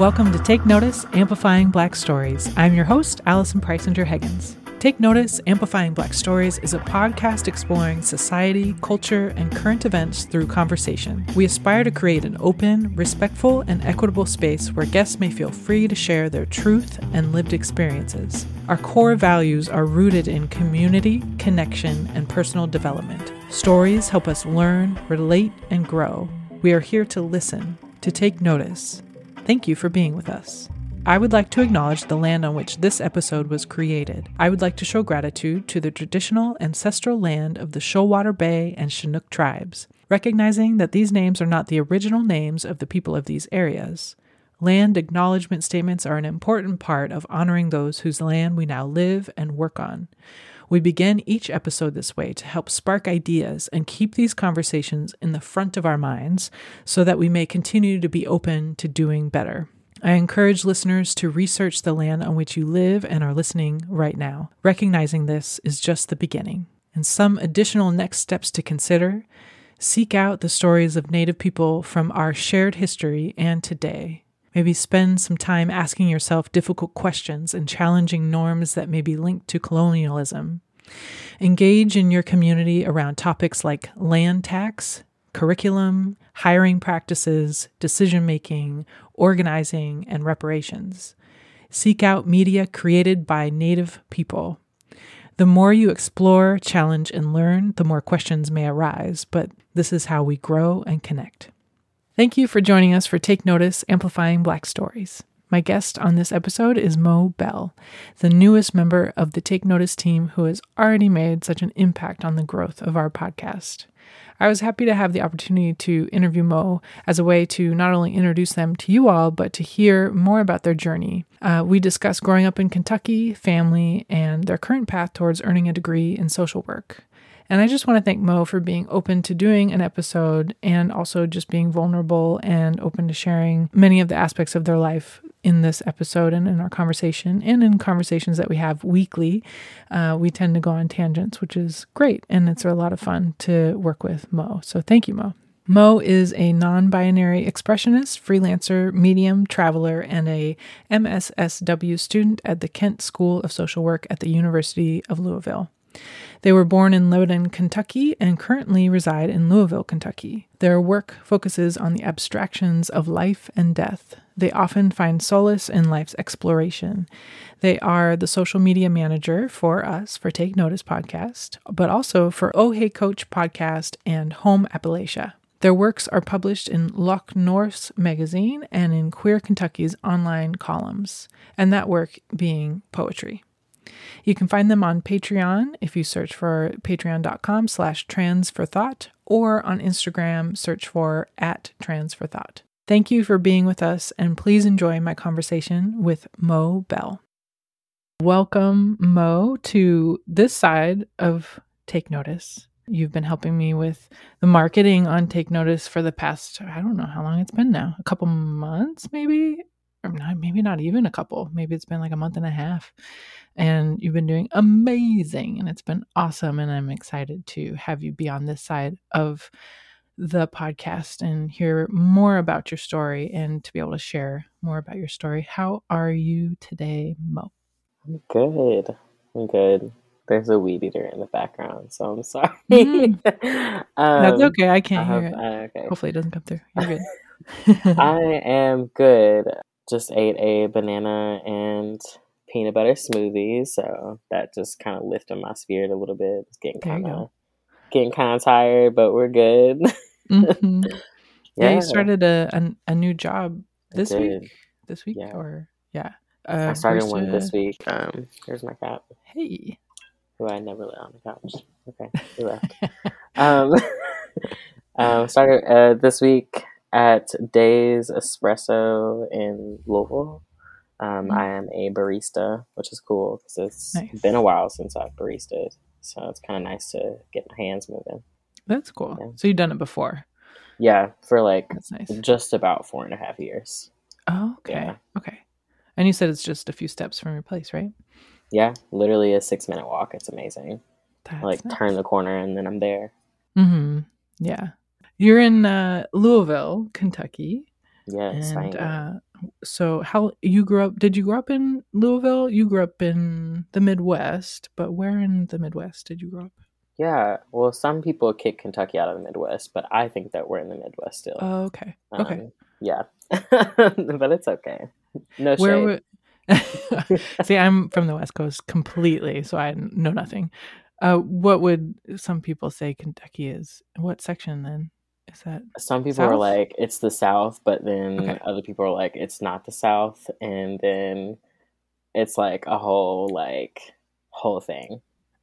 Welcome to Take Notice, Amplifying Black Stories. I'm your host, Alison Preissinger Higgins. Take Notice, Amplifying Black Stories is a podcast exploring society, culture, and current events through conversation. We aspire to create an open, respectful, and equitable space where guests may feel free to share their truth and lived experiences. Our core values are rooted in community, connection, and personal development. Stories help us learn, relate, and grow. We are here to listen, to take notice. Thank you for being with us. I would like to acknowledge the land on which this episode was created. I would like to show gratitude to the traditional ancestral land of the Shoalwater Bay and Chinook tribes, recognizing that these names are not the original names of the people of these areas. Land acknowledgement statements are an important part of honoring those whose land we now live and work on. We begin each episode this way to help spark ideas and keep these conversations in the front of our minds so that we may continue to be open to doing better. I encourage listeners to research the land on which you live and are listening right now. Recognizing this is just the beginning. And some additional next steps to consider: seek out the stories of Native people from our shared history and today. Maybe spend some time asking yourself difficult questions and challenging norms that may be linked to colonialism. Engage in your community around topics like land tax, curriculum, hiring practices, decision-making, organizing, and reparations. Seek out media created by Native people. The more you explore, challenge, and learn, the more questions may arise, but this is how we grow and connect. Thank you for joining us for Take Notice, Amplifying Black Stories. My guest on this episode is Mo Bell, the newest member of the Take Notice team who has already made such an impact on the growth of our podcast. I was happy to have the opportunity to interview Mo as a way to not only introduce them to you all, but to hear more about their journey. We discussed growing up in Kentucky, family, and their current path towards earning a degree in social work. And I just want to thank Mo for being open to doing an episode and also just being vulnerable and open to sharing many of the aspects of their life in this episode and in our conversation and in conversations that we have weekly. We tend to go on tangents, which is great. And it's a lot of fun to work with Mo. So thank you, Mo. Mo is a non-binary expressionist, freelancer, medium, traveler, and a MSSW student at the Kent School of Social Work at the University of Louisville. They were born in Lebanon, Kentucky, and currently reside in Louisville, Kentucky. Their work focuses on the abstractions of life and death. They often find solace in life's exploration. They are the social media manager for us, for Take Notice podcast, but also for Oh Hey Coach podcast and Home Appalachia. Their works are published in Loch Norse magazine and in Queer Kentucky's online columns, and that work being poetry. You can find them on Patreon if you search for patreon.com/transforthought or on Instagram, search for @transforthought. Thank you for being with us, and please enjoy my conversation with Mo Bell. Welcome, Mo, to this side of Take Notice. You've been helping me with the marketing on Take Notice for the past, I don't know how long it's been now, a couple months maybe? Or not, maybe not even a couple. Maybe it's been like a month and a half. And you've been doing amazing, and it's been awesome. And I'm excited to have you be on this side of the podcast and hear more about your story and to be able to share more about your story. How are you today, Mo? I'm good. There's a weed eater in the background, so I'm sorry. That's okay. I can't hear it. Okay. Hopefully it doesn't come through. You're good. I am good. Just ate a banana and peanut butter smoothie, so that just kind of lifted my spirit a little bit. It's getting kind of tired, but we're good. Mm-hmm. Yeah, you started a new job this week, yeah. I started one this week. Here's my cat. Hey, who I never let on the couch. Okay, he left. Started this week at Days Espresso in Louisville. I am a barista, which is cool because it's been a while since I've baristaed. So it's kind of nice to get my hands moving. That's cool. Yeah. So you've done it before? Yeah, for just about 4.5 years. Oh, okay. Yeah. Okay. And you said it's just a few steps from your place, right? Yeah, literally a 6-minute walk. It's amazing. That's nice. Turn the corner and then I'm there. Mm-hmm. Yeah. You're in Louisville, Kentucky. Yes, and, I am. So how you grew up, did you grow up in Louisville? You grew up in the Midwest, but where in the Midwest did you grow up? Yeah, well, some people kick Kentucky out of the Midwest, but I think that we're in the Midwest still. Oh, okay. Okay. Yeah. But it's okay. No shade. See, I'm from the West Coast completely, so I know nothing. What would some people say Kentucky is? What section then? Is that some people South? Are like, it's the South, but then other people are like, it's not the South. And then it's like a whole thing.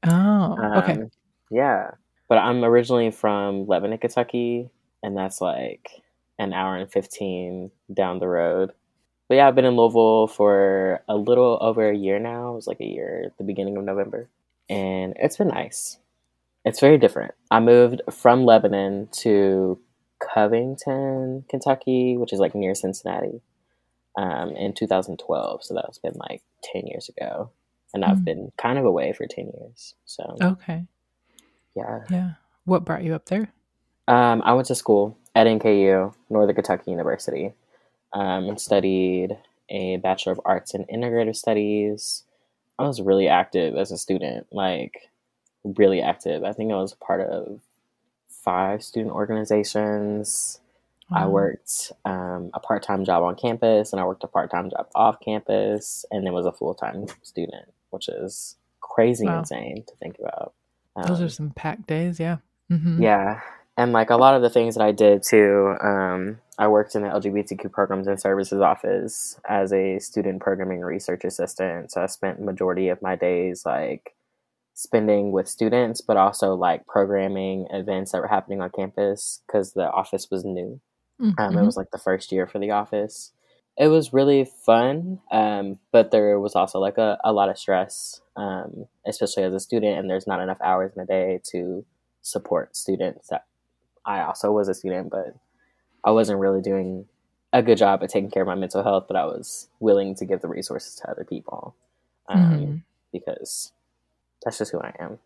Oh, okay. Yeah. But I'm originally from Lebanon, Kentucky, and that's like an hour and 15 down the road. But yeah, I've been in Louisville for a little over a year now. It was like a year at the beginning of November. And it's been nice. It's very different. I moved from Lebanon to Covington, Kentucky, which is like near Cincinnati, in 2012. So that's been like 10 years ago. And I've been kind of away for 10 years. So okay. Yeah. Yeah. What brought you up there? I went to school at NKU, Northern Kentucky University, and studied a Bachelor of Arts in Integrative Studies. I was really active as a student, like really active. I think I was part of 5 student organizations. I worked a part-time job on campus, and I worked a part-time job off campus, and then was a full-time student, which is crazy insane to think about. Those are some packed days, yeah. Mm-hmm. Yeah, and like a lot of the things that I did too, I worked in the LGBTQ Programs and Services office as a student programming research assistant, so I spent the majority of my days like spending with students, but also like programming events that were happening on campus because the office was new. It was like the first year for the office. It was really fun, but there was also like a lot of stress, especially as a student, and there's not enough hours in a day to support students. I also was a student, but I wasn't really doing a good job at taking care of my mental health, but I was willing to give the resources to other people because that's just who I am,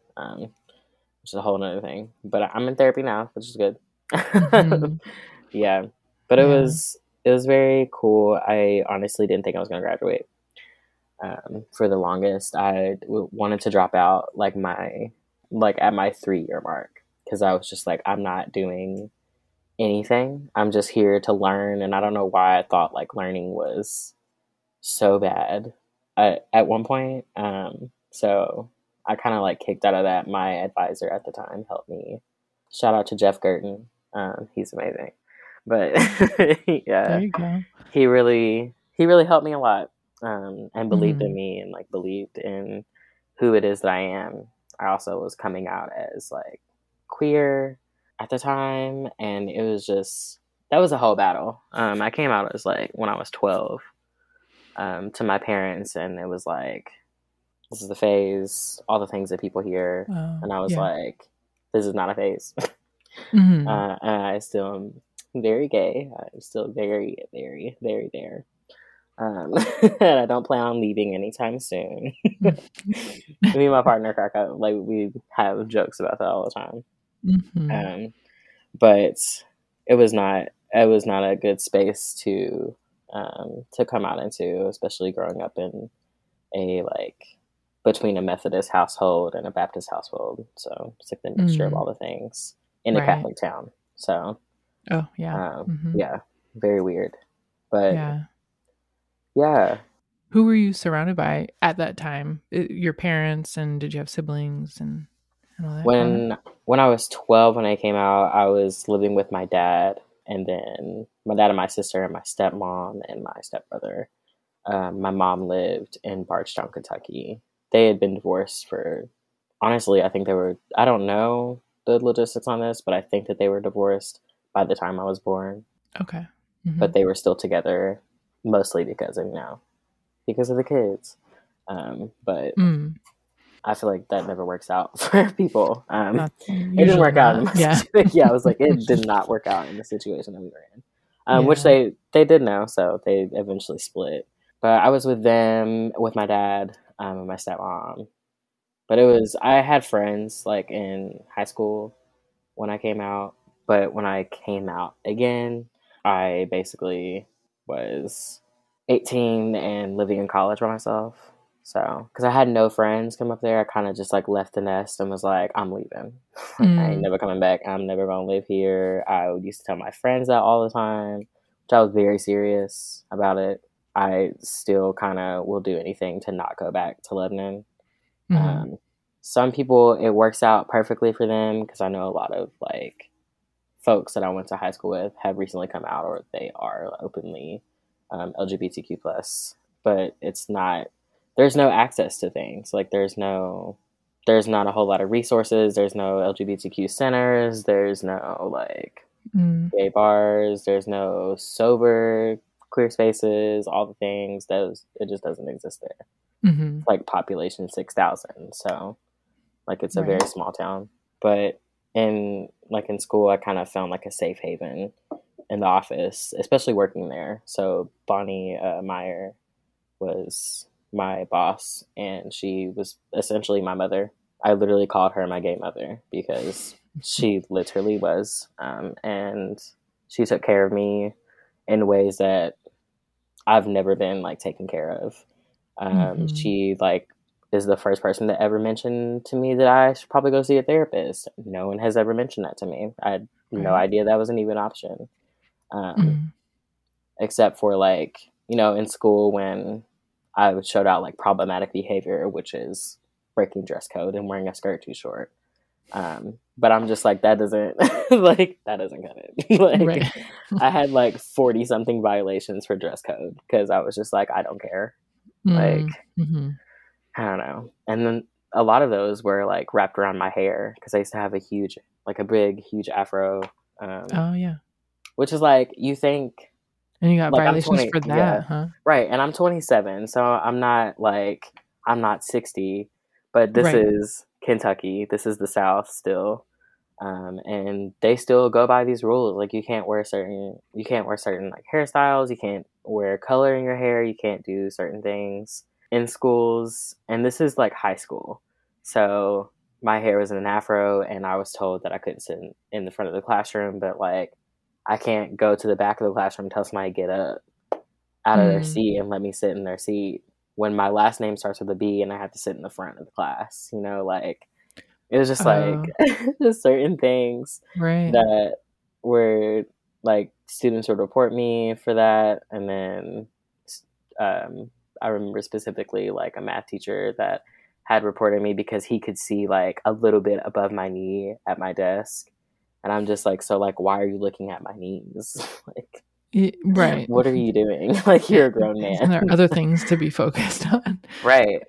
which is a whole nother thing. But I'm in therapy now, which is good. Yeah, but it was very cool. I honestly didn't think I was going to graduate. For the longest, I wanted to drop out at my 3-year mark, because I was just like, I'm not doing anything. I'm just here to learn, and I don't know why I thought like learning was so bad at one point. So I kind of like kicked out of that. My advisor at the time helped me. Shout out to Jeff Gurdon. He's amazing. But yeah, he really helped me a lot, and believed in me, and like believed in who it is that I am. I also was coming out as like queer at the time, and it was just, that was a whole battle. I came out as like when I was 12, to my parents, and it was like, this is the phase, all the things that people hear, and I was like, this is not a phase. I still am very gay. I'm still very, very, very there. And I don't plan on leaving anytime soon. Me and my partner crack up. Like, we have jokes about that all the time. But it was not a good space to come out into, especially growing up in a, like, between a Methodist household and a Baptist household. So it's like the mixture of all the things in a Catholic town. So yeah, very weird. But yeah. Who were you surrounded by at that time? Your parents, and did you have siblings and all that? When I was 12, when I came out, I was living with my dad, and then my dad and my sister and my stepmom and my stepbrother. My mom lived in Bardstown, Kentucky. They had been divorced for, honestly, I think they were, I don't know the logistics on this, but I think that they were divorced by the time I was born. Okay. But they were still together, mostly because of the kids. But I feel like that never works out for people. It didn't work out. Yeah, I was like, it did not work out in the situation that we were in, which they did know, so they eventually split. But I was with them, with my dad, and my stepmom. But I had friends like in high school when I came out. But when I came out again, I basically was 18 and living in college by myself. So, because I had no friends come up there, I kind of just like left the nest and was like, I'm leaving. I ain't never coming back. I'm never going to live here. I used to tell my friends that all the time, which I was very serious about it. I still kind of will do anything to not go back to Lebanon. Some people, it works out perfectly for them, because I know a lot of like folks that I went to high school with have recently come out, or they are openly LGBTQ plus, but it's not, there's no access to things. Like there's not a whole lot of resources. There's no LGBTQ centers. There's no like gay bars. There's no sober queer spaces, all the things. Those, it just doesn't exist there. Like population 6,000. So like it's a very small town, but in school, I kind of found like a safe haven in the office, especially working there. So Bonnie Meyer was my boss, and she was essentially my mother. I literally called her my gay mother, because she literally was. And she took care of me in ways that I've never been like taken care of. She like is the first person that ever mentioned to me that I should probably go see a therapist. No one has ever mentioned that to me. I had no idea that was an even option. Except for like, you know, in school when I showed out like problematic behavior, which is breaking dress code and wearing a skirt too short. But I'm just like, that doesn't cut it. I had like 40 something violations for dress code, because I was just like, I don't care. I don't know. And then a lot of those were like wrapped around my hair, because I used to have a big, huge afro. Which is like, you think. And you got like, violations for that, huh? Right. And I'm 27, so I'm not 60, but this is Kentucky. This is the South still. And they still go by these rules. Like you can't wear certain like hairstyles. You can't wear color in your hair. You can't do certain things in schools. And this is like high school. So my hair was in an afro, and I was told that I couldn't sit in the front of the classroom, but like, I can't go to the back of the classroom and tell somebody to get up out of their seat and let me sit in their seat when my last name starts with a B and I have to sit in the front of the class. You know, like, it was just like just certain things that were like students would report me for that. And then I remember specifically like a math teacher that had reported me because he could see like a little bit above my knee at my desk. And I'm just like, so like, why are you looking at my knees? Like, what are you doing? Like, you're a grown man. And there are other things to be focused on. Which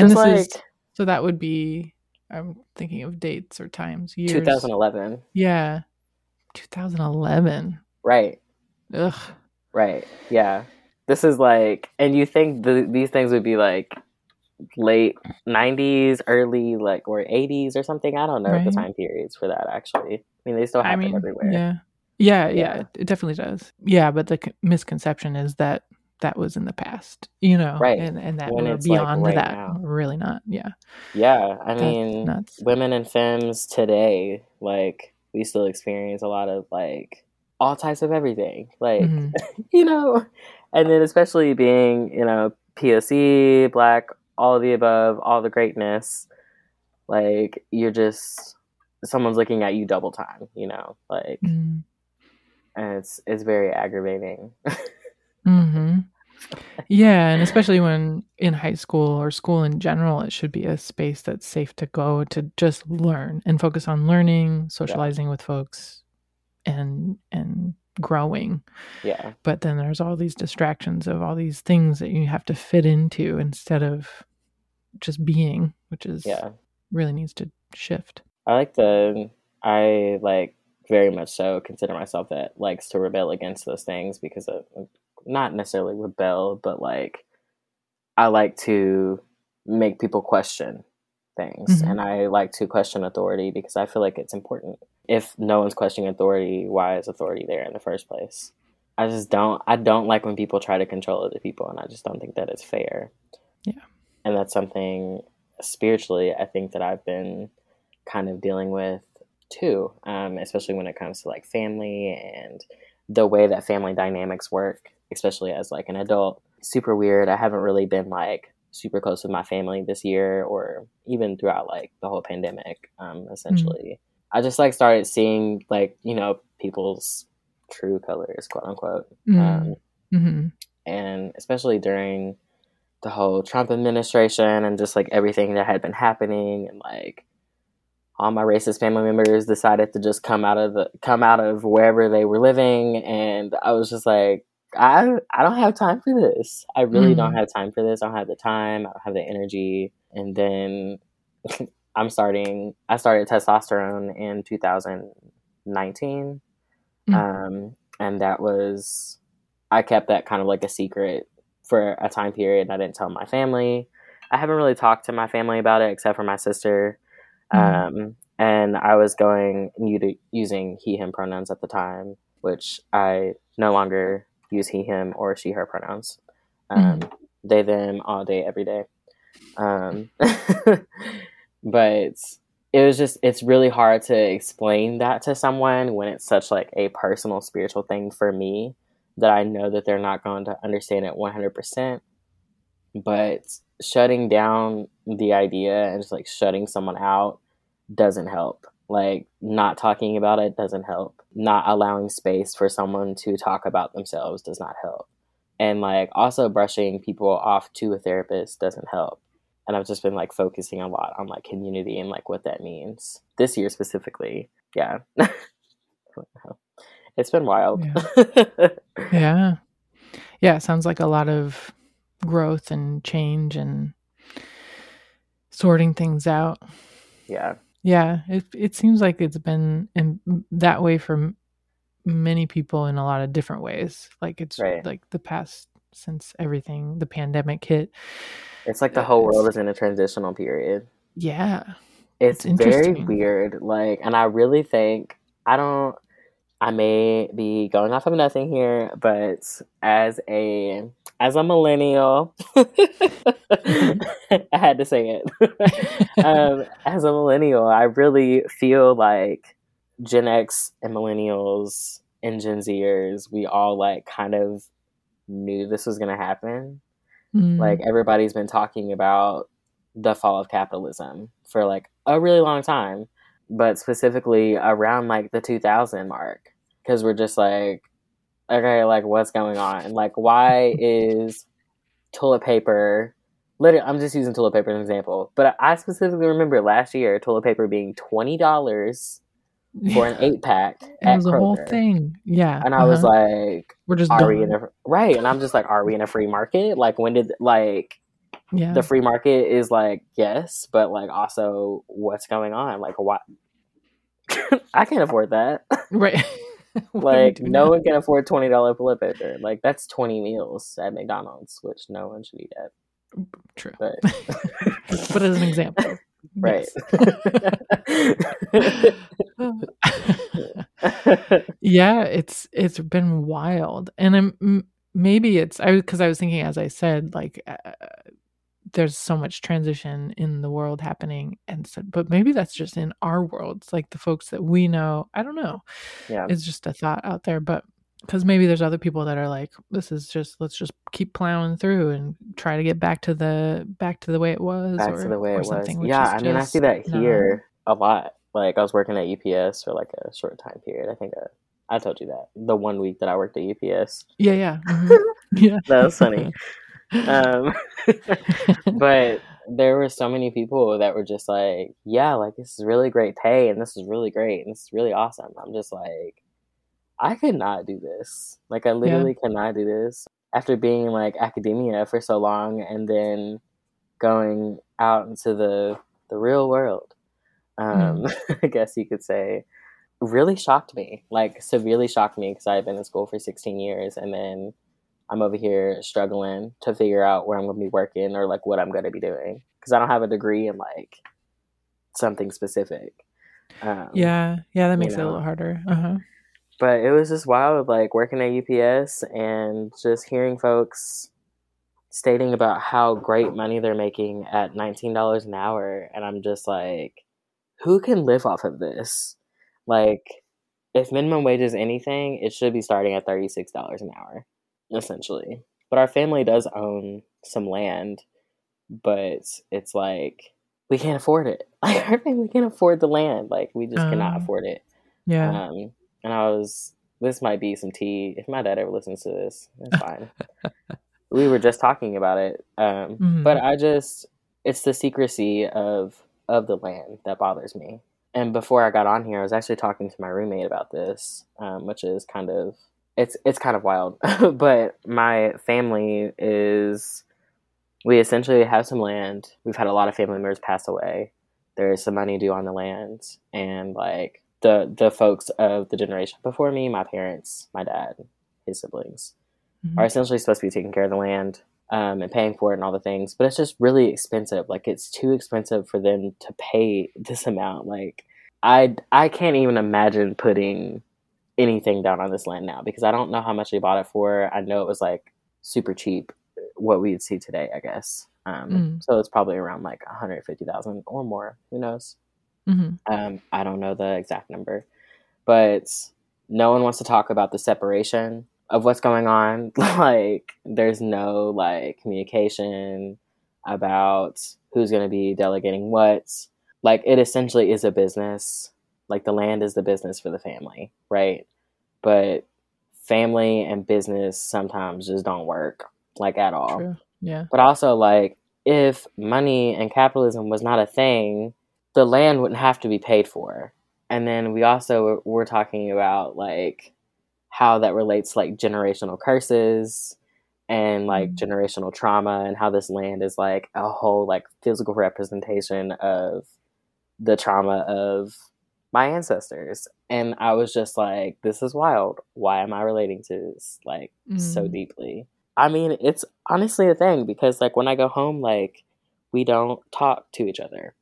is like, so that would be, I'm thinking of dates or times, years. 2011. Yeah. 2011. Right. Ugh. Right. Yeah. This is like, and you think these things would be like, late 90s, early like or 80s or something. I don't know the time periods for that actually. I mean, they still happen everywhere. Yeah, it definitely does. Yeah, but the misconception is that that was in the past, you know, and that we're beyond like that now. Really not. Yeah, I mean, nuts. Women and femmes today, like we still experience a lot of like all types of everything, like you know, and then especially being, you know, POC, Black, all of the above, all the greatness, like you're just, someone's looking at you double time, you know, like, and it's very aggravating. Yeah. And especially when in high school or school in general, it should be a space that's safe to go to just learn and focus on learning, socializing with folks and growing. Yeah. But then there's all these distractions of all these things that you have to fit into instead of just being, which is really needs to shift. I like very much so consider myself that likes to rebel against those things, because of, not necessarily rebel, but like I like to make people question things, and I like to question authority because I feel like it's important. If no one's questioning authority, why is authority there in the first place? I don't like when people try to control other people, and I just don't think that it's fair. Yeah. And that's something spiritually I think that I've been kind of dealing with too, especially when it comes to like family and the way that family dynamics work especially as like an adult. Super weird. I haven't really been like super close with my family this year or even throughout like the whole pandemic, essentially. Mm-hmm. I just like started seeing like, you know, people's true colors, quote unquote. Mm-hmm. And especially during the whole Trump administration and just like everything that had been happening, and like all my racist family members decided to just come out of wherever they were living. And I was just like, I don't have time for this. I really don't have time for this. I don't have the time. I don't have the energy. And then I started testosterone in 2019. Mm-hmm. And that was, I kept that kind of like a secret for a time period. I didn't tell my family. I haven't really talked to my family about it except for my sister. Mm-hmm. And I was using he, him pronouns at the time, which I no longer use he, him, or she, her pronouns. Mm-hmm. They, them, all day, every day. But it was just, it's really hard to explain that to someone when it's such like a personal spiritual thing for me that I know that they're not going to understand it 100%. But shutting down the idea and just like shutting someone out doesn't help. Like not talking about it doesn't help. Not allowing space for someone to talk about themselves does not help. And like also brushing people off to a therapist doesn't help. And I've just been like focusing a lot on like community and like what that means this year specifically. Yeah. It's been wild. Yeah. Yeah. Yeah. It sounds like a lot of growth and change and sorting things out. Yeah. Yeah. It seems like it's been in that way for many people in a lot of different ways. Like it's right. Like the past, since everything, the pandemic hit. It's like the whole world is in a transitional period. Yeah. It's very weird. Like, and I really think, I may be going off of nothing here, but as a millennial, I had to say it. As a millennial, I really feel like Gen X and millennials and Gen Zers, we all like kind of knew this was going to happen. Mm. Like everybody's been talking about the fall of capitalism for like a really long time, but specifically around like the 2000 mark. Because we're just like, okay, like what's going on? Like, why is toilet paper? Literally, I'm just using toilet paper as an example. But I specifically remember last year toilet paper being $20 for an 8-pack. It was a whole thing, yeah. And I was like, "We're just right." And I'm just like, "Are we in a free market? Like, when did like?" Yeah. The free market is like, yes, but like also what's going on? Like, why? I can't afford that. Right. Like no one can afford $20 toilet paper. Like that's 20 meals at McDonald's, which no one should eat at. True. But as an example. Right. Yeah, it's been wild. And maybe it's, because I was thinking, as I said, like there's so much transition in the world happening, and so, but maybe that's just in our worlds, like the folks that we know. I don't know. Yeah, it's just a thought out there, but because maybe there's other people that are like, this is just, let's just keep plowing through and try to get back to the way it was, or something. Yeah, I mean, I see that here a lot. Like I was working at UPS for like a short time period. I think I told you that the 1 week that I worked at UPS. Yeah, yeah, mm-hmm. Yeah. That was funny. But there were so many people that were just like, yeah, like this is really great pay and this is really great and this is really awesome. I'm just like, I could not do this. Like I literally could not do this after being like academia for so long and then going out into the real world. I guess you could say, really shocked me, like severely shocked me, because I've been in school for 16 years and then I'm over here struggling to figure out where I'm going to be working or like what I'm going to be doing, because I don't have a degree in like something specific. Yeah, that makes it a little harder. But it was just wild, like working at UPS and just hearing folks stating about how great money they're making at $19 an hour. And I'm just like, who can live off of this? Like if minimum wage is anything, it should be starting at $36 an hour. essentially. But our family does own some land, but it's like, we can't afford it. Like, our family can't afford the land. Like, we just cannot afford it. Yeah. And I was, this might be some tea. If my dad ever listens to this, it's fine. We were just talking about it. But I just, it's the secrecy of the land that bothers me. And before I got on here, I was actually talking to my roommate about this, which is kind of, it's kind of wild. But my family is, we essentially have some land. We've had a lot of family members pass away. There is some money due on the land. And like the folks of the generation before me, my parents, my dad, his siblings, are essentially supposed to be taking care of the land and paying for it and all the things. But it's just really expensive. Like, it's too expensive for them to pay this amount. Like, I can't even imagine putting anything down on this land now because I don't know how much they bought it for. I know it was like super cheap, what we'd see today, I guess. So it's probably around like $150,000 or more. Who knows? I don't know the exact number, but no one wants to talk about the separation of what's going on. Like, there's no like communication about who's going to be delegating what. Like, it essentially is a business. Like, the land is the business for the family, right? But family and business sometimes just don't work, like, at all. True. Yeah. But also, like, if money and capitalism was not a thing, the land wouldn't have to be paid for. And then we also were talking about, like, how that relates to, like, generational curses and, like, generational trauma, and how this land is, like, a whole, like, physical representation of the trauma of my ancestors. And I was just like, this is wild. Why am I relating to this, like, so deeply? I mean, it's honestly a thing because, like, when I go home, like, we don't talk to each other.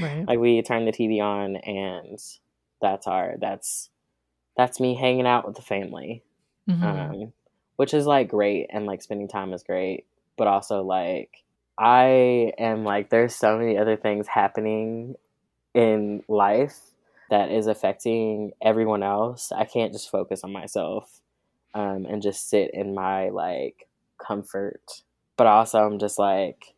Right. Like, we turn the TV on and that's me hanging out with the family, which is, like, great. And, like, spending time is great. But also, like, I am, like, there's so many other things happening in life that is affecting everyone else. I can't just focus on myself and just sit in my, like, comfort. But also, I'm just like,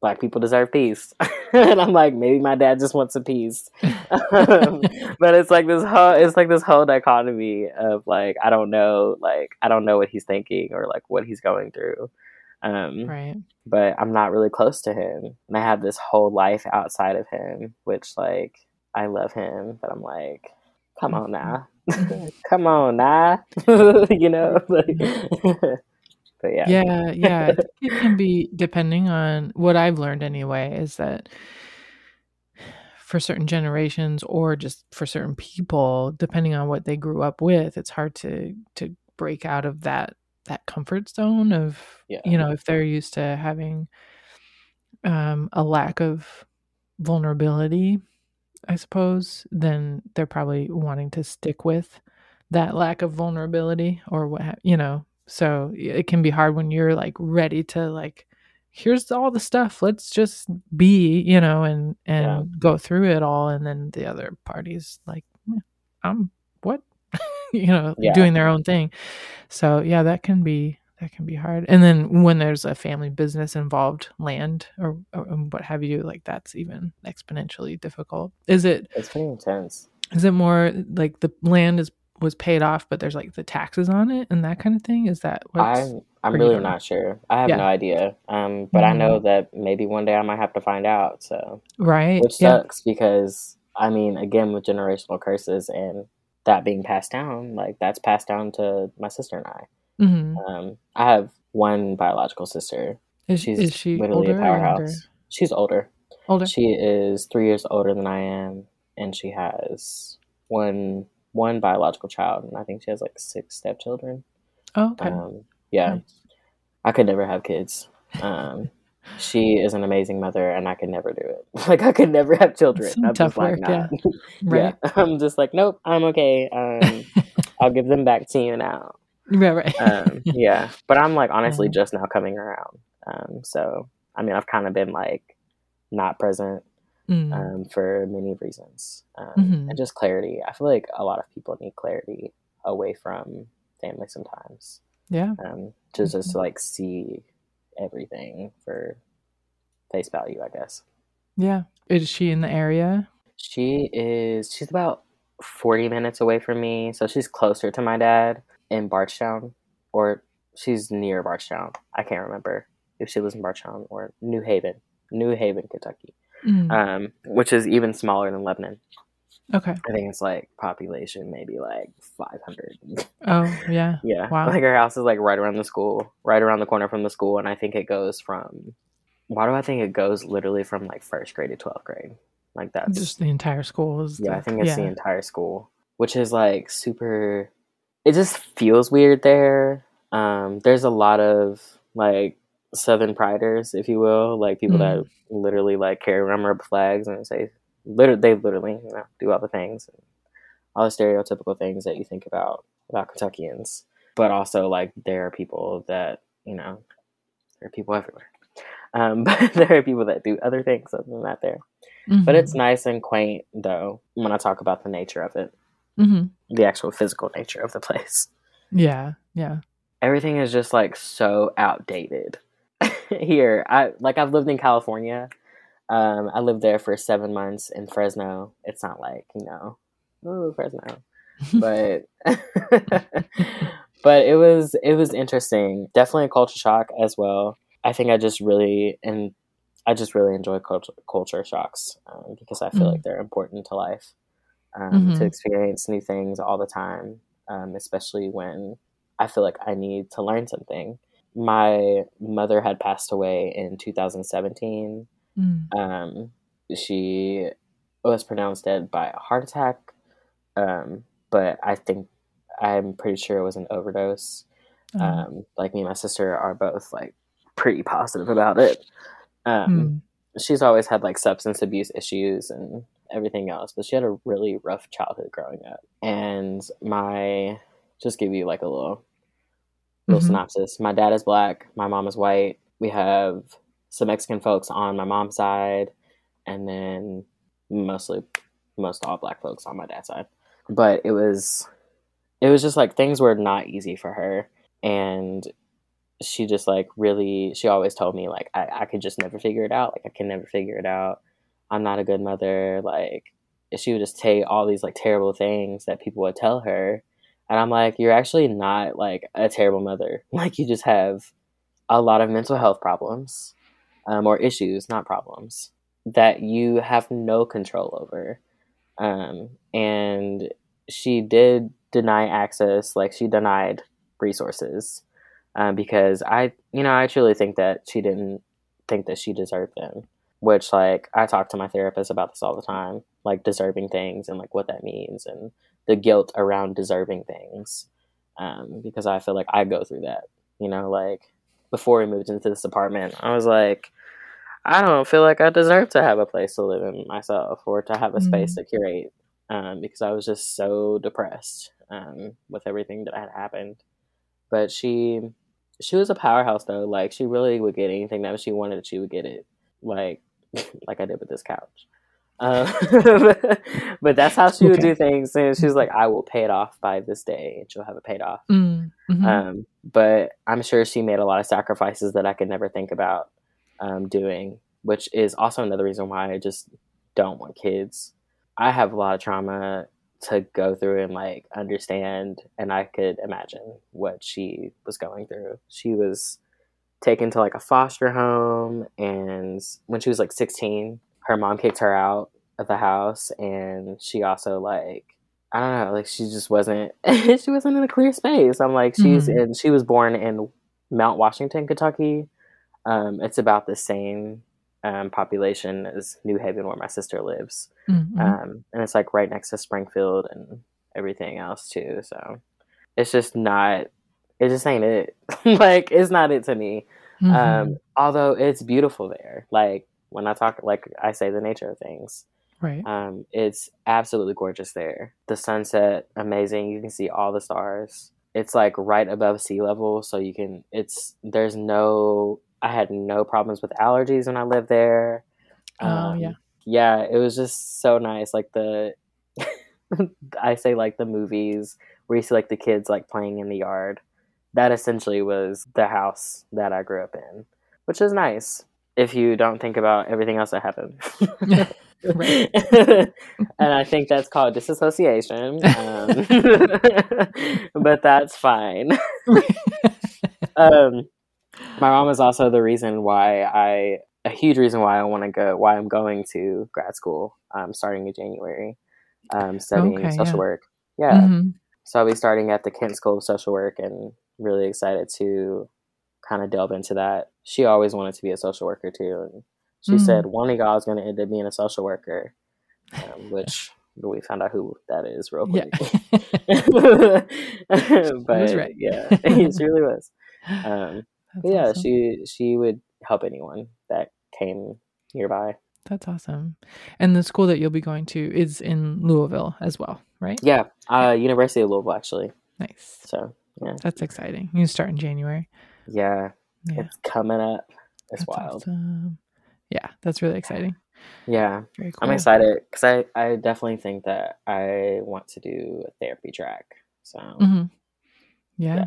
Black people deserve peace. And I'm like, maybe my dad just wants a peace. But it's like this whole dichotomy of, like, I don't know what he's thinking or, like, what he's going through. Right. But I'm not really close to him. And I have this whole life outside of him, which, like, I love him, but I'm like, come on now. Come on now. You know? Like, but yeah. Yeah, yeah. It can be, depending on what I've learned anyway, is that for certain generations or just for certain people, depending on what they grew up with, it's hard to break out of that comfort zone of, you know, if they're used to having a lack of vulnerability, I suppose, then they're probably wanting to stick with that lack of vulnerability or what, you know. So it can be hard when you're, like, ready to, like, here's all the stuff, let's just be, you know, and go through it all. And then the other party's like, I'm what? You know, doing their own thing. So yeah, that can be hard. And then when there's a family business involved, land or what have you, like, that's even exponentially difficult. It's pretty intense. Is it more like the land was paid off, but there's, like, the taxes on it and that kind of thing? Is that what's I'm really not sure. I have no idea. But I know that maybe one day I might have to find out. So right, which sucks because, I mean, again, with generational curses and that being passed down, like, that's passed down to my sister and I. I have one biological sister. Is she literally older, a powerhouse. She's older. She is 3 years older than I am, and she has one biological child, and I think she has, like, 6 stepchildren. Oh, okay. Nice. I could never have kids. She is an amazing mother, and I could never do it. Like, I could never have children. I'm just like, nah. Right. I'm just like, nope, I'm okay. I'll give them back to you now. Right. But I'm, like, honestly just now coming around. So, I mean, I've kind of been, like, not present for many reasons. And just clarity. I feel like a lot of people need clarity away from family sometimes. Yeah. To just like see everything for face value, I guess. Yeah. Is she in the area? She's about 40 minutes away from me. So she's closer to my dad in Bardstown, or she's near Bardstown. I can't remember if she lives in Bardstown or New Haven, Kentucky, which is even smaller than Lebanon. Okay. I think it's like population maybe like 500. Oh, yeah. Yeah. Wow. Like her house is like right around the corner from the school. And I think it goes from, why do I think it goes literally from like first grade to 12th grade? Like that's just the entire school. I think it's the entire school, which is like super, it just feels weird there. There's a lot of like Southern priders, if you will, like people that literally like carry around flags and say, they literally you know, do all the things, all the stereotypical things that you think about Kentuckians, but also like there are people that, you know, there are people everywhere, but there are people that do other things other than that there. Mm-hmm. But it's nice and quaint though when I talk about the nature of it, the actual physical nature of the place. Yeah Everything is just like so outdated here. I've lived in California. I lived there for 7 months in Fresno. It's not like, you know, ooh, Fresno, but it was interesting. Definitely a culture shock as well. I think I just really enjoy culture shocks because I feel like they're important to life, to experience new things all the time, especially when I feel like I need to learn something. My mother had passed away in 2017. She was pronounced dead by a heart attack, but I'm pretty sure it was an overdose. Like me and my sister are both like pretty positive about it. She's always had like substance abuse issues and everything else, but she had a really rough childhood growing up. And just give you like a little synopsis. My dad is Black. My mom is white. We have some Mexican folks on my mom's side, and then most all Black folks on my dad's side. But it was just like things were not easy for her. And she just like really, she always told me like, I could just never figure it out. Like I can never figure it out. I'm not a good mother. Like she would just say all these like terrible things that people would tell her. And I'm like, you're actually not like a terrible mother. Like you just have a lot of mental health problems. Or issues, not problems, that you have no control over. And she did deny access, like she denied resources, because I truly think that she didn't think that she deserved them, which like I talk to my therapist about this all the time, like deserving things and like what that means and the guilt around deserving things, because I feel like I go through that, you know, like before we moved into this apartment, I was like, I don't feel like I deserve to have a place to live in myself or to have a space to curate, because I was just so depressed with everything that had happened. But she was a powerhouse though. Like she really would get anything that she wanted, she would get it. Like I did with this couch. But that's how she would do things. And she was like, I will pay it off by this day. And she'll have it paid off. But I'm sure she made a lot of sacrifices that I could never think about doing, which is also another reason why I just don't want kids. I have a lot of trauma to go through and like understand, and I could imagine what she was going through. She was taken to like a foster home, and when she was like 16, her mom kicked her out of the house, and she also like, I don't know, like she wasn't in a clear space. I'm like, she was born in Mount Washington, Kentucky. It's about the same population as New Haven, where my sister lives. And it's like right next to Springfield and everything else too. So it's just not, it just ain't it. Like it's not it to me. Although it's beautiful there. Like when I talk, like I say the nature of things. Right. It's absolutely gorgeous there. The sunset, amazing. You can see all the stars. It's like right above sea level. So you can, I had no problems with allergies when I lived there. Yeah, it was just so nice. Like I say like the movies where you see like the kids like playing in the yard. that essentially was the house that I grew up in, which is nice if you don't think about everything else that happened. Right. And I think that's called disassociation, but that's fine. My mom is also the reason why why I'm going to grad school, starting in January, studying social work. Yeah. Mm-hmm. So I'll be starting at the Kent School of Social Work and really excited to kind of delve into that. She always wanted to be a social worker too. And she said, one of y'all is going to end up being a social worker, which we found out who that is real quick. Yeah. But right. Yeah, she really was. Yeah, awesome. She would help anyone that came nearby. That's awesome. And the school that you'll be going to is in Louisville as well, right? Yeah. University of Louisville, actually. Nice. So, yeah. That's exciting. You start in January. Yeah. It's coming up. That's wild. Awesome. Yeah. That's really exciting. Yeah. Very cool. I'm excited because I definitely think that I want to do a therapy track. So, yeah.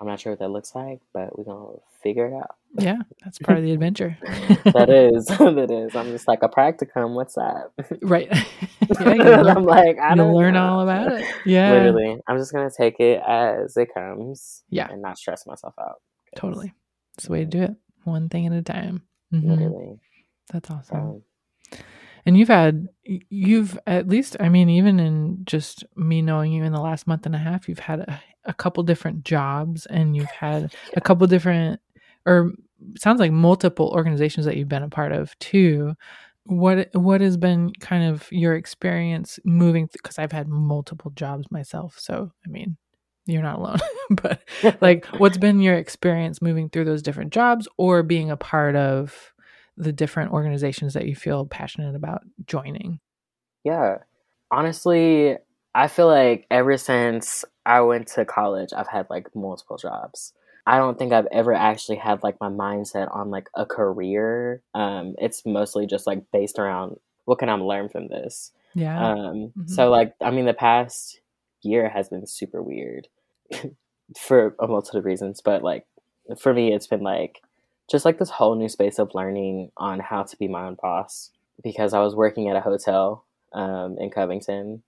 I'm not sure what that looks like, but we're going to figure it out. Yeah, that's part of the adventure. That is. I'm just like, a practicum, what's up? Right. Yeah, I'm like, I don't learn all about it. Yeah. Literally. I'm just going to take it as it comes. Yeah. And not stress myself out. Totally. It's the way to do it. One thing at a time. Mm-hmm. Literally. That's awesome. And you've at least, I mean, even in just me knowing you in the last month and a half, you've had a couple different jobs and you've had a couple different, or sounds like multiple organizations that you've been a part of too. What has been kind of your experience moving? Because I've had multiple jobs myself. So, I mean, you're not alone, but like, what's been your experience moving through those different jobs or being a part of the different organizations that you feel passionate about joining? Yeah. Honestly, I feel like ever since I went to college, I've had like multiple jobs. I don't think I've ever actually had like my mindset on like a career. It's mostly just like based around what can I learn from this? Yeah. So like, I mean, the past year has been super weird for a multitude of reasons, but like for me, it's been like, just like this whole new space of learning on how to be my own boss, because I was working at a hotel in Covington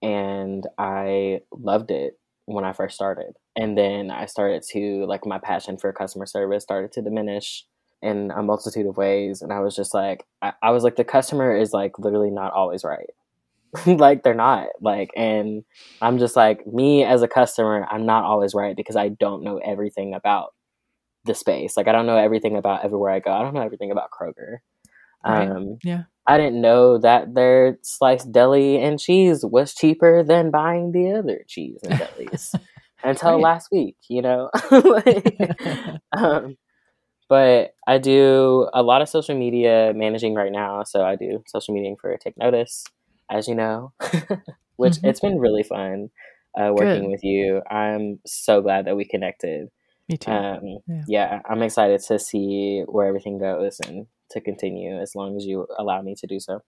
and I loved it when I first started. And then I started to, like, my passion for customer service started to diminish in a multitude of ways. And I was just like, I was like, the customer is like literally not always right. Like they're not like, and I'm just like, me as a customer, I'm not always right because I don't know everything about the space. Like I don't know everything about everywhere I go. I don't know everything about Kroger. Right. Yeah. I didn't know that their sliced deli and cheese was cheaper than buying the other cheese and delis until last week, you know. But I do a lot of social media managing right now. So I do social media for Take Notice, as you know, which it's been really fun working with you. I'm so glad that we connected. Me too. Yeah, I'm excited to see where everything goes and to continue as long as you allow me to do so.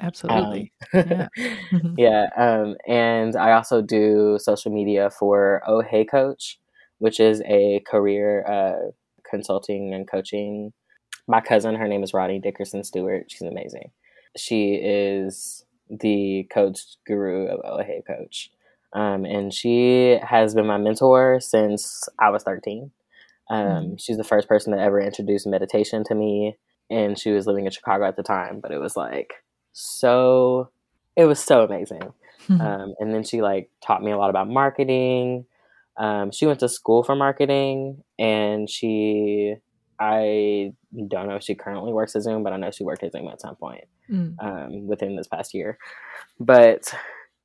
Absolutely. And I also do social media for Oh Hey Coach, which is a career consulting and coaching. My cousin, her name is Ronnie Dickerson Stewart. She's amazing. She is the coach guru of Oh Hey Coach. And she has been my mentor since I was 13. She's the first person that ever introduced meditation to me. And she was living in Chicago at the time, but it was like, it was so amazing. And then she like taught me a lot about marketing. She went to school for marketing and I don't know if she currently works at Zoom, but I know she worked at Zoom at some point within this past year. But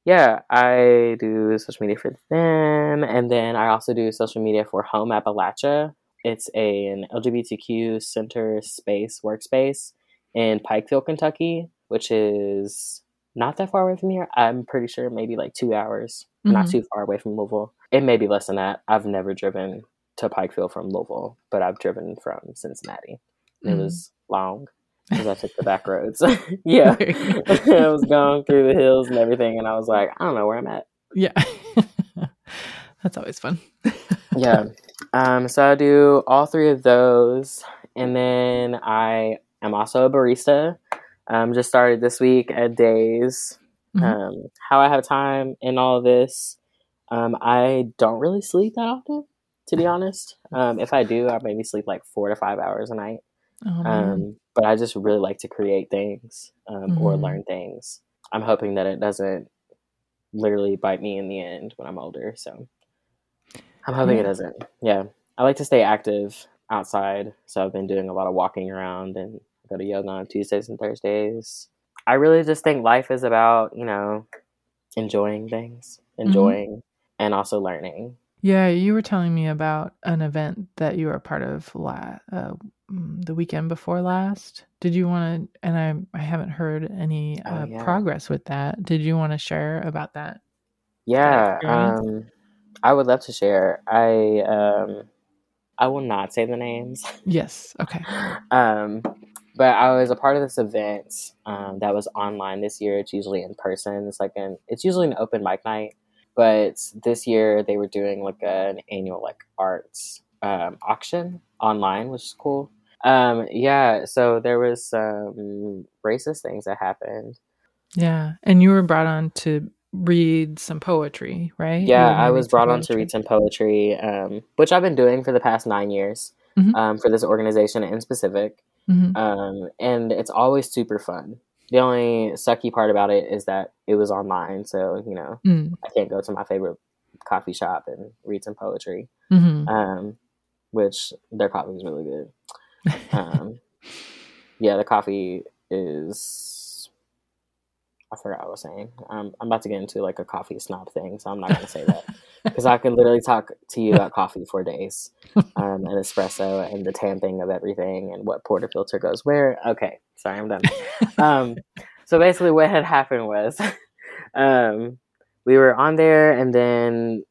yeah, I do social media for them. And then I also do social media for Home Appalachia. It's an LGBTQ center space workspace in Pikeville, Kentucky, which is not that far away from here. I'm pretty sure maybe like 2 hours, not too far away from Louisville. It may be less than that. I've never driven to Pikeville from Louisville, but I've driven from Cincinnati. It was long. Because I took the back roads. I was going through the hills and everything, and I was like, I don't know where I'm at. Yeah. That's always fun. Yeah. So I do all three of those. And then I am also a barista. Just started this week at Days. Mm-hmm. How I have time in all of this. I don't really sleep that often, to be honest. If I do, I maybe sleep like 4 to 5 hours a night. Oh, but I just really like to create things or learn things. I'm hoping that it doesn't literally bite me in the end when I'm older. So I'm hoping it doesn't. Yeah. I like to stay active outside. So I've been doing a lot of walking around and go to yoga on Tuesdays and Thursdays. I really just think life is about, you know, enjoying things, and also learning. Yeah, you were telling me about an event that you were a part of the weekend before last. Did you want to, and I haven't heard any progress with that. Did you want to share about that? Yeah, I would love to share. I will not say the names. Yes, okay. But I was a part of this event that was online this year. It's usually in person. It's usually an open mic night. But this year they were doing like an annual like arts auction online, which is cool. So there was some racist things that happened. Yeah. And you were brought on to read some poetry, right? Yeah, I was brought on to read some poetry, which I've been doing for the past 9 years for this organization in specific. Mm-hmm. And it's always super fun. The only sucky part about it is that it was online. So, you know, I can't go to my favorite coffee shop and read some poetry, which their coffee is really good. The coffee is, I forgot what I was saying. I'm about to get into like a coffee snob thing. So I'm not going to say that because I can literally talk to you about coffee for days, and espresso and the tamping of everything and what portafilter goes where. Okay. Sorry, I'm done. So basically what had happened was we were on there and then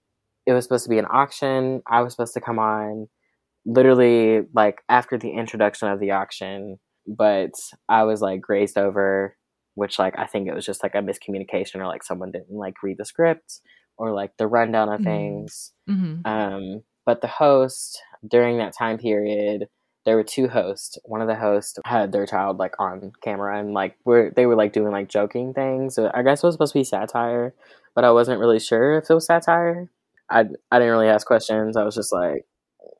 it was supposed to be an auction. I was supposed to come on literally like after the introduction of the auction, but I was like grazed over, which like I think it was just like a miscommunication or like someone didn't like read the script or like the rundown of things. Mm-hmm. But the host during that time period, there were two hosts. One of the hosts had their child like on camera and like they were like doing like joking things. So I guess it was supposed to be satire, but I wasn't really sure if it was satire. I didn't really ask questions. I was just like,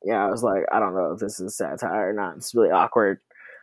I don't know if this is satire or not. It's really awkward.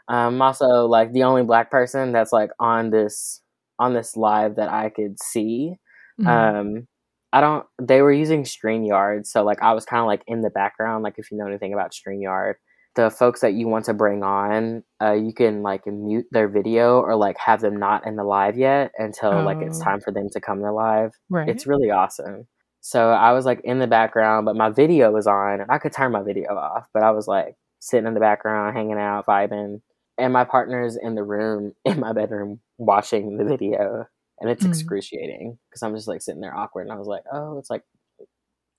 Also like the only black person that's like on this live that I could see. They were using StreamYard. So like I was kind of like in the background, like if you know anything about StreamYard. The folks that you want to bring on, you can like mute their video or like have them not in the live yet until like it's time for them to come to live. Right. It's really awesome. So I was like in the background, but my video was on and I could turn my video off, but I was like sitting in the background, hanging out, vibing. And my partner's in the room, in my bedroom, watching the video. And it's excruciating because I'm just like sitting there awkward. And I was like, oh, it's like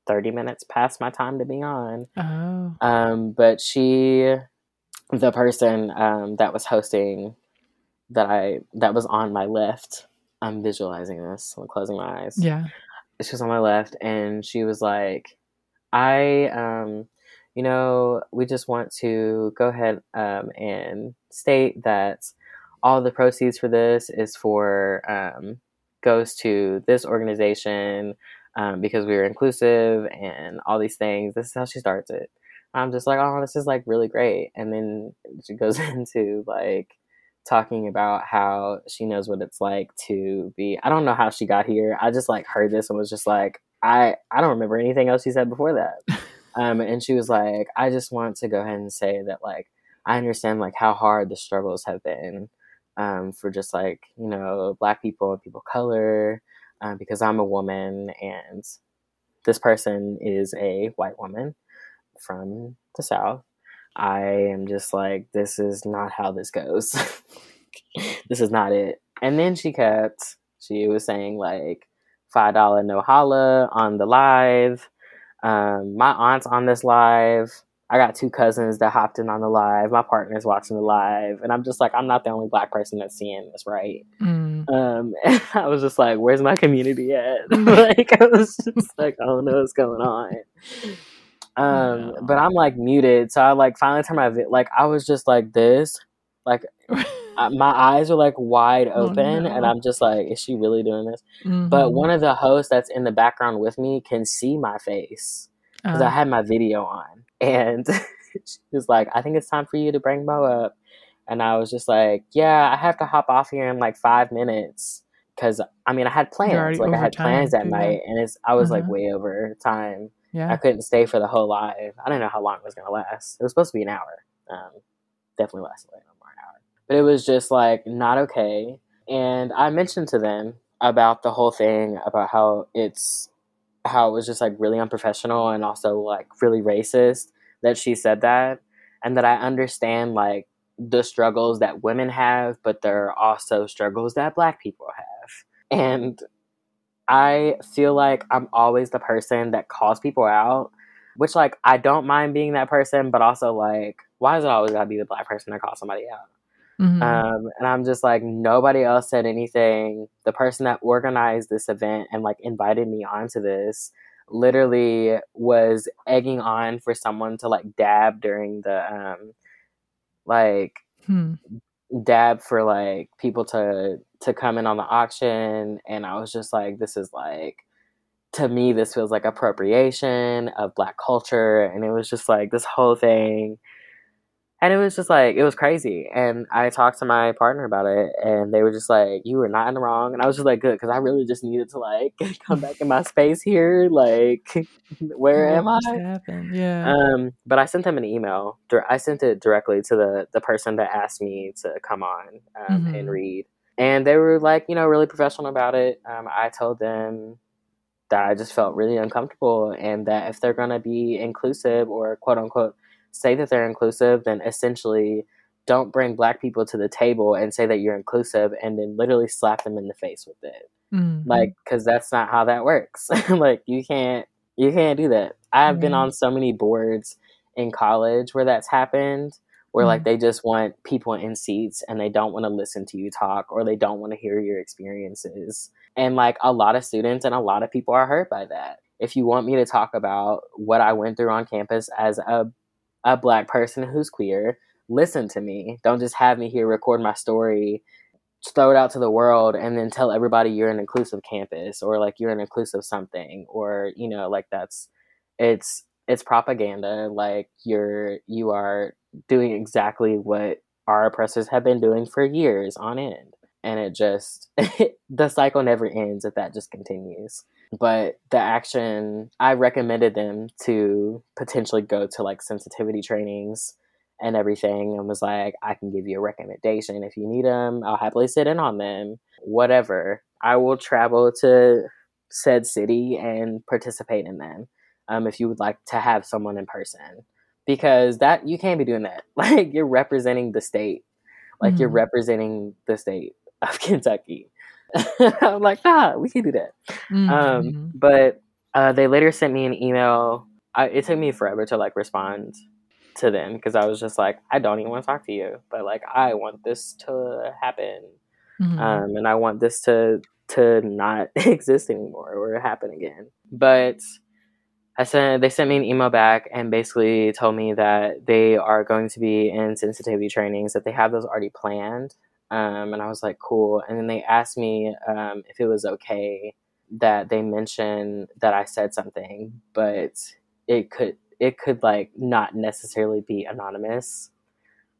30 minutes past my time to be on. Oh. But the person that was hosting, that was on my left, I'm visualizing this, I'm closing my eyes. Yeah. She was on my left and she was like, we just want to go ahead and state that all the proceeds for this is goes to this organization, because we were inclusive and all these things. This is how she starts it. I'm just like, oh, this is like really great. And then she goes into like talking about how she knows what it's like to be, I don't know how she got here. I just like heard this and was just like, I don't remember anything else she said before that. And she was like, I just want to go ahead and say that like, I understand like how hard the struggles have been for just like, you know, Black people and people of color, because I'm a woman and this person is a white woman from the South. I am just like, this is not how this goes. This is not it. And then she was saying like $5 no holla on the live. My aunt's on this live. I got two cousins that hopped in on the live. My partner's watching the live. And I'm just like, I'm not the only Black person that's seeing this, right? And I was just like, where's my community at? Like, I was just like, I don't know what's going on. But I'm like muted. So I like finally turned my I was just like this, like my eyes were like wide open and I'm just like, is she really doing this? Mm-hmm. But one of the hosts that's in the background with me can see my face because I had my video on, and she was like, I think it's time for you to bring Mo up. And I was just like, yeah, I have to hop off here in like 5 minutes. Because, I mean, I had plans. Like, I had plans that night. And I was, like, way over time. Yeah. I couldn't stay for the whole live. I didn't know how long it was going to last. It was supposed to be an hour. Definitely lasted like more an hour. But it was just, like, not okay. And I mentioned to them about the whole thing, about how it was just, like, really unprofessional and also, like, really racist that she said that. And that I understand, like, the struggles that women have, but there are also struggles that Black people have. And I feel like I'm always the person that calls people out, which, like, I don't mind being that person, but also, like, why is it always gotta be the Black person that calls somebody out? Mm-hmm. And I'm just like, nobody else said anything. The person that organized this event and, like, invited me onto this literally was egging on for someone to, like, dab during the, dab for, like, people to come in on the auction. And I was just like, this is, like, to me, this feels like appropriation of Black culture. And it was just like this whole thing. And it was just like, it was crazy. And I talked to my partner about it, and they were just like, you were not in the wrong. And I was just like, good, because I really just needed to, like, come back in my space here. Like, where am I? Happened? Yeah. But I sent them an email. I sent it directly to the person that asked me to come on and read. And they were, like, you know, really professional about it. I told them that I just felt really uncomfortable, and that if they're going to be inclusive or, quote unquote, say that they're inclusive, then essentially don't bring Black people to the table and say that you're inclusive and then literally slap them in the face with it. Mm-hmm. Like, because that's not how that works. Like, you can't do that. I've been on so many boards in college where that's happened, where like they just want people in seats and they don't want to listen to you talk, or they don't want to hear your experiences. And like a lot of students and a lot of people are hurt by that. If you want me to talk about what I went through on campus as a Black person who's queer, listen to me. Don't just have me here record my story, throw it out to the world, and then tell everybody you're an inclusive campus, or like you're an inclusive something, or, you know, like that's, it's propaganda. Like you are doing exactly what our oppressors have been doing for years on end. And it just, the cycle never ends if that just continues. But the action, I recommended them to potentially go to like sensitivity trainings and everything, and was like, I can give you a recommendation if you need them. I'll happily sit in on them, whatever. I will travel to said city and participate in them if you would like to have someone in person, because that you can't be doing that. Like, you're representing the state. Like, you're representing the state of Kentucky. I'm like, nah, we can do that. But they later sent me an email. It took me forever to like respond to them, because I was just like, I don't even want to talk to you, but like I want this to happen, and I want this to not exist anymore or happen again. But they sent me an email back and basically told me that they are going to be in sensitivity trainings, that they have those already planned. And I was like, cool. And then they asked me if it was okay that they mention that I said something, but it could like not necessarily be anonymous.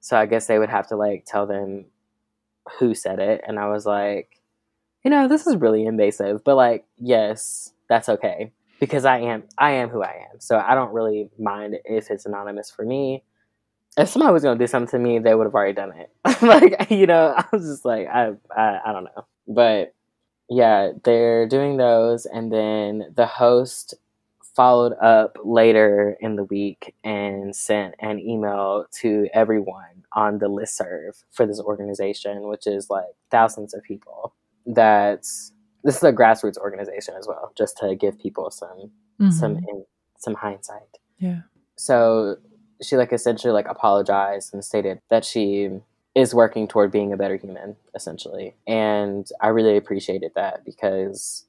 So I guess they would have to like tell them who said it. And I was like, you know, this is really invasive, but like, yes, that's okay, because I am who I am. So I don't really mind if it's anonymous for me. If somebody was going to do something to me, they would have already done it. Like, you know, I was just like, I don't know. But yeah, they're doing those. And then the host followed up later in the week and sent an email to everyone on the listserv for this organization, which is like thousands of people. This is a grassroots organization as well, just to give people some hindsight. Yeah. So she like essentially like apologized and stated that she is working toward being a better human, essentially. And I really appreciated that, because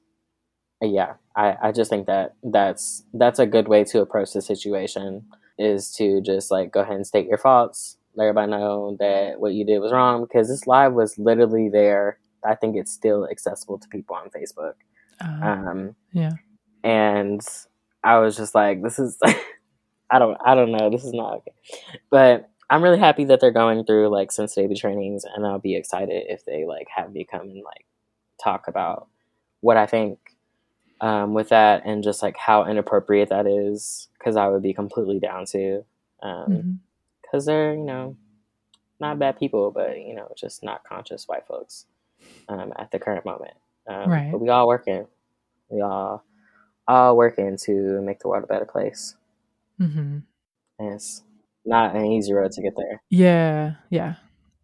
yeah, I just think that that's a good way to approach the situation, is to just like go ahead and state your faults. Let everybody know that what you did was wrong, because this live was literally there. I think it's still accessible to people on Facebook. Yeah. And I was just like, this is, I don't know. This is not okay. But I'm really happy that they're going through like sensitivity trainings, and I'll be excited if they like have me come and like talk about what I think with that, and just like how inappropriate that is. 'Cause I would be completely down to, because they're, you know, not bad people, but, you know, just not conscious white folks at the current moment. Right. But we all working. We all working to make the world a better place. Mm-hmm. And it's not an easy road to get there. Yeah, yeah.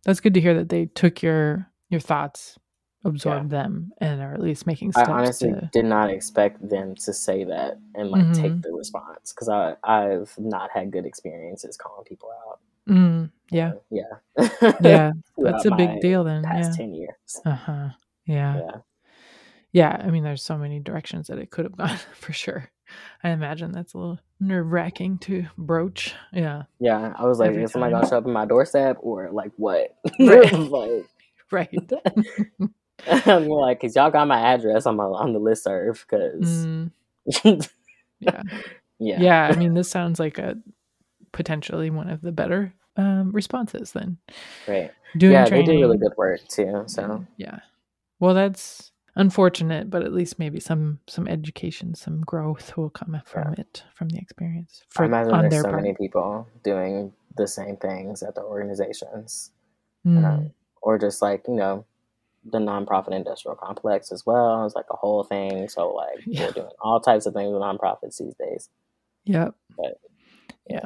That's good to hear that they took your thoughts, absorbed them, and are at least making steps. I honestly did not expect them to say that and like take the response, because I've not had good experiences calling people out. Yeah. Yeah. Yeah. That's a big deal then. Past 10 years. Uh-huh. Yeah. Yeah. Yeah. I mean, there's so many directions that it could have gone for sure. I imagine that's a little nerve wracking to broach. Yeah. Yeah. I was like, is somebody going to show up at my doorstep or like what? Right. Like, right. I'm like, because y'all got my address on the listserv, because. Yeah. Yeah. Yeah. I mean, this sounds like a potentially one of the better responses then. Right. Yeah, training. They do really good work too. So yeah. Well, that's unfortunate, but at least maybe some education, some growth will come from it, from the experience. I imagine there's so many people doing the same things at the organizations. Or just like, you know, the nonprofit industrial complex as well. It's like a whole thing. So like we're doing all types of things with nonprofits these days. Yep. But yeah.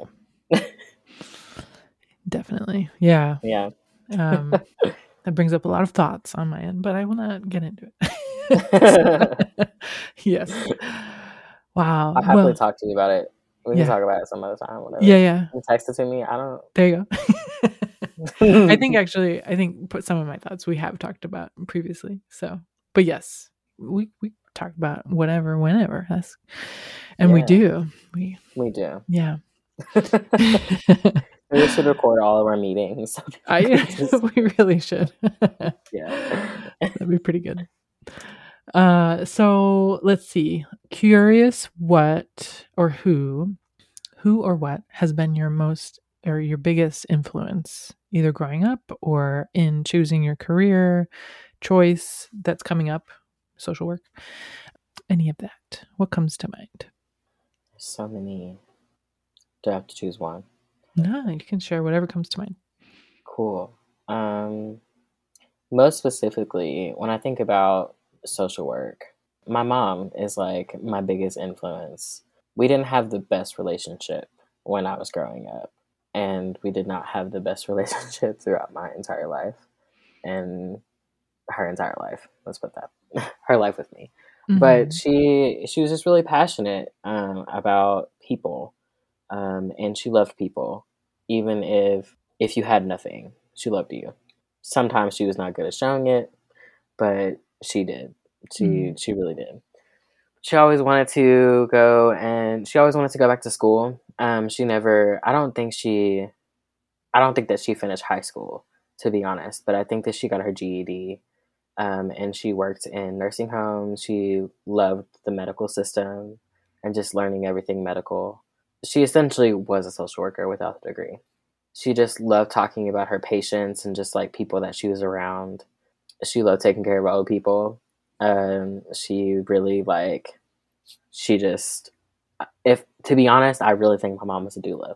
Definitely. Yeah. Yeah. That brings up a lot of thoughts on my end, but I will not get into it. So, yes. Wow. I'll happily talk to you about it. We can talk about it some other time. Whatever. Yeah. Yeah. You text it to me. I don't. There you go. I think some of my thoughts we have talked about previously. So, but yes, we talk about whatever, whenever. That's, and we do. We do. Yeah. We should record all of our meetings. We really should. Yeah. That'd be pretty good. So let's see. Curious what or who or what has been your most or your biggest influence, either growing up or in choosing your career choice that's coming up, social work, any of that? What comes to mind? So many. Do I have to choose one? No, you can share whatever comes to mind. Cool. Most specifically, when I think about social work, my mom is like my biggest influence. We didn't have the best relationship when I was growing up. And we did not have the best relationship throughout my entire life. And her entire life, let's put that, her life with me. Mm-hmm. But she was just really passionate about people. And she loved people, even if you had nothing, she loved you. Sometimes she was not good at showing it, but she did. She really did. She always wanted to go, and she always wanted to go back to school. She never, I don't think that she finished high school, to be honest, but I think that she got her GED, and she worked in nursing homes. She loved the medical system and just learning everything medical. She essentially was a social worker without a degree. She just loved talking about her patients and just like people that she was around. She loved taking care of old people. She really like, she just, if to be honest, I really think my mom was a doula,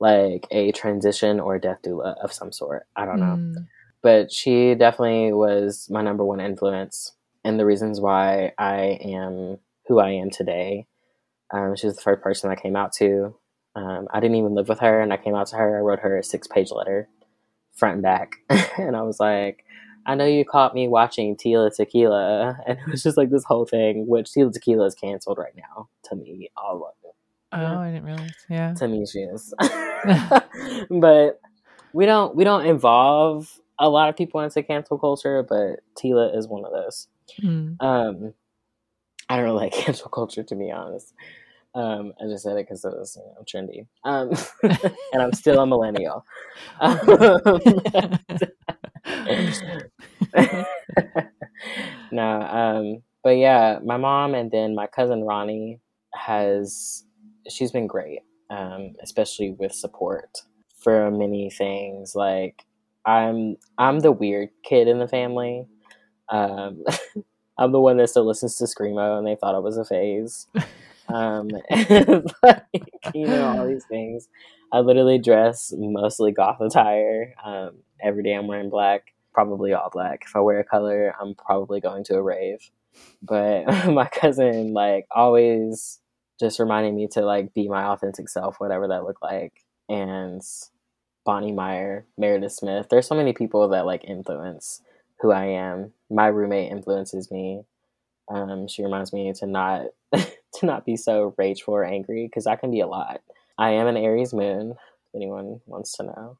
like a transition or death doula of some sort. I don't know, but she definitely was my number one influence. And the reasons why I am who I am today. She was the first person I came out to. I didn't even live with her, and I came out to her. I wrote her a 6-page letter, front and back. And I was like, I know you caught me watching Tila Tequila. And it was just like this whole thing, which Tila Tequila is canceled right now. To me, all of it. Oh, I didn't realize. Yeah. To me, she is. But we don't involve a lot of people into cancel culture, but Tila is one of those. I don't really like cancel culture, to be honest. I just said it because it was, you know, trendy. And I'm still a millennial. But yeah, my mom and then my cousin Ronnie she's been great, especially with support for many things. Like I'm the weird kid in the family. I'm the one that still listens to Screamo and they thought it was a phase. All these things. I literally dress mostly goth attire. Every day I'm wearing black, probably all black. If I wear a color, I'm probably going to a rave. But my cousin, always just reminded me to, be my authentic self, whatever that looked like. And Bonnie Meyer, Meredith Smith. There's so many people that, influence who I am. My roommate influences me. She reminds me to not be so rageful or angry, because I can be a lot. I am an Aries moon, if anyone wants to know.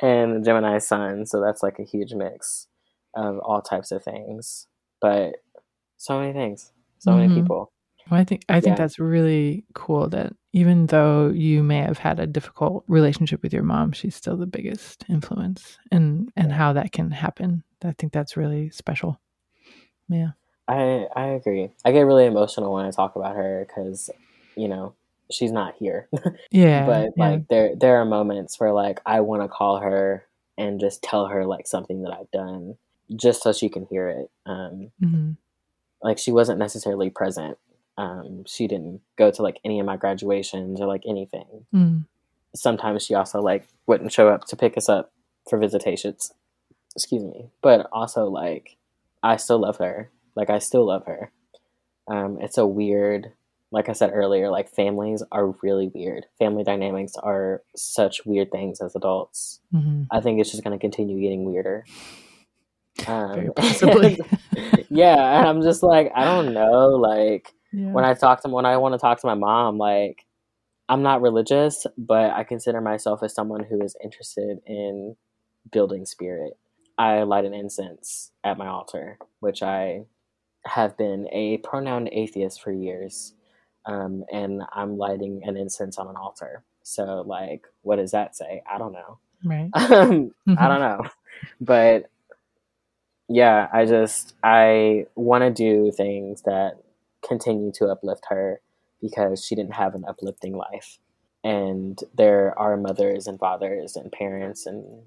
And a Gemini sun, so that's a huge mix of all types of things. But so many things, so many people. Well, I think that's really cool that even though you may have had a difficult relationship with your mom, she's still the biggest influence, and how that can happen. I think that's really special. Yeah. I agree. I get really emotional when I talk about her because, she's not here. Yeah. But there are moments where I want to call her and just tell her something that I've done just so she can hear it. She wasn't necessarily present. She didn't go to any of my graduations or anything. Sometimes she also wouldn't show up to pick us up for visitations. Excuse me. But also I still love her. I still love her. It's a weird, like I said earlier, families are really weird. Family dynamics are such weird things as adults. I think it's just going to continue getting weirder. Very possibly. Yeah. I'm just I don't know. When I want to talk to my mom, I'm not religious, but I consider myself as someone who is interested in building spirit. I light an incense at my altar, which I have been a pronoun atheist for years. And I'm lighting an incense on an altar. So what does that say? I don't know. Right. I don't know. But yeah, I want to do things that continue to uplift her because she didn't have an uplifting life. And there are mothers and fathers and parents and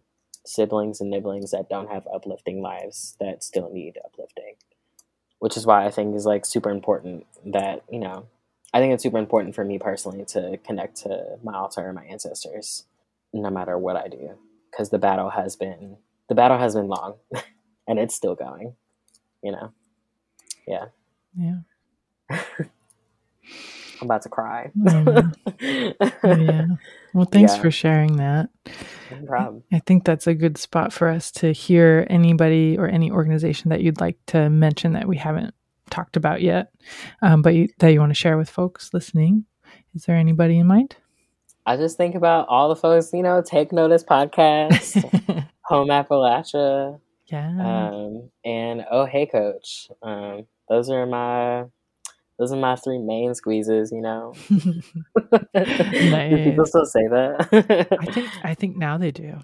siblings and siblings that don't have uplifting lives that still need uplifting, which is why I think is super important that, I think it's super important for me personally to connect to my altar and my ancestors, no matter what I do, because the battle has been long and it's still going, Yeah. I'm about to cry. Yeah. Well, thanks for sharing that. No problem. I think that's a good spot for us to hear anybody or any organization that you'd like to mention that we haven't talked about yet, that you want to share with folks listening. Is there anybody in mind? I just think about all the folks, Take Notice Podcast, Home Appalachia, and Oh Hey Coach. Those are my three main squeezes, Nice. Do people still say that? I think now they do.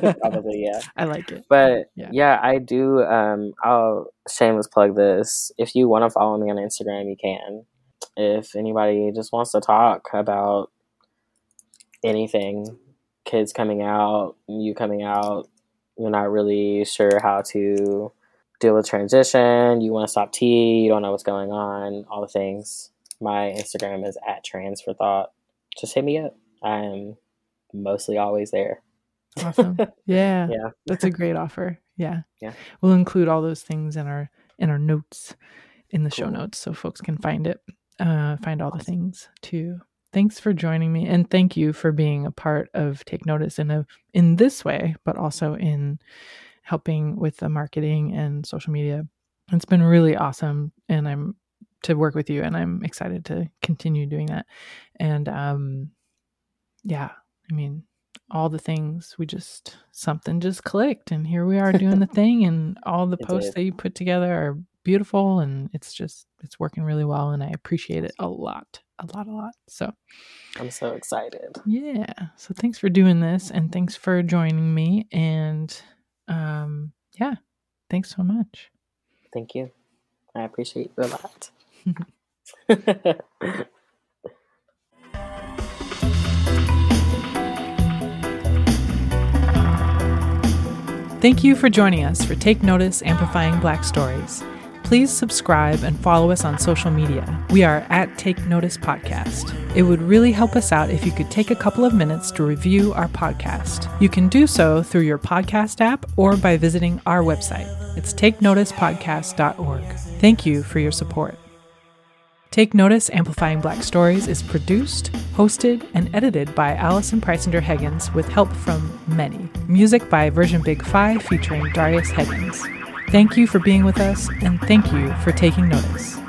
Probably, yeah. I like it. But yeah I do. I'll shameless plug this. If you want to follow me on Instagram, you can. If anybody just wants to talk about anything, kids coming out, you coming out, you're not really sure how to deal with transition, you want to stop tea, you don't know what's going on, all the things. My Instagram is @transforthought. Just hit me up. I'm mostly always there. Awesome. Yeah. Yeah. That's a great offer. Yeah. Yeah. We'll include all those things in our notes in the show notes so folks can find it. Find all the things too. Thanks for joining me, and thank you for being a part of Take Notice in this way, but also in helping with the marketing and social media. It's been really awesome and I'm to work with you, and I'm excited to continue doing that. And all the things something just clicked, and here we are doing the thing, and all the posts that you put together are beautiful, and it's working really well, and I appreciate it a lot. So I'm so excited. Yeah. So thanks for doing this, and thanks for joining me, and yeah, thanks so much. Thank you. I appreciate you a lot. Thank you for joining us for Take Notice Amplifying Black Stories. Please subscribe and follow us on social media. We are at Take Notice Podcast. It would really help us out if you could take a couple of minutes to review our podcast. You can do so through your podcast app or by visiting our website. It's takenoticepodcast.org. Thank you for your support. Take Notice Amplifying Black Stories is produced, hosted, and edited by Alison Preissinger Higgins with help from many. Music by Version Big 5 featuring Darius Higgins. Thank you for being with us, and thank you for taking notice.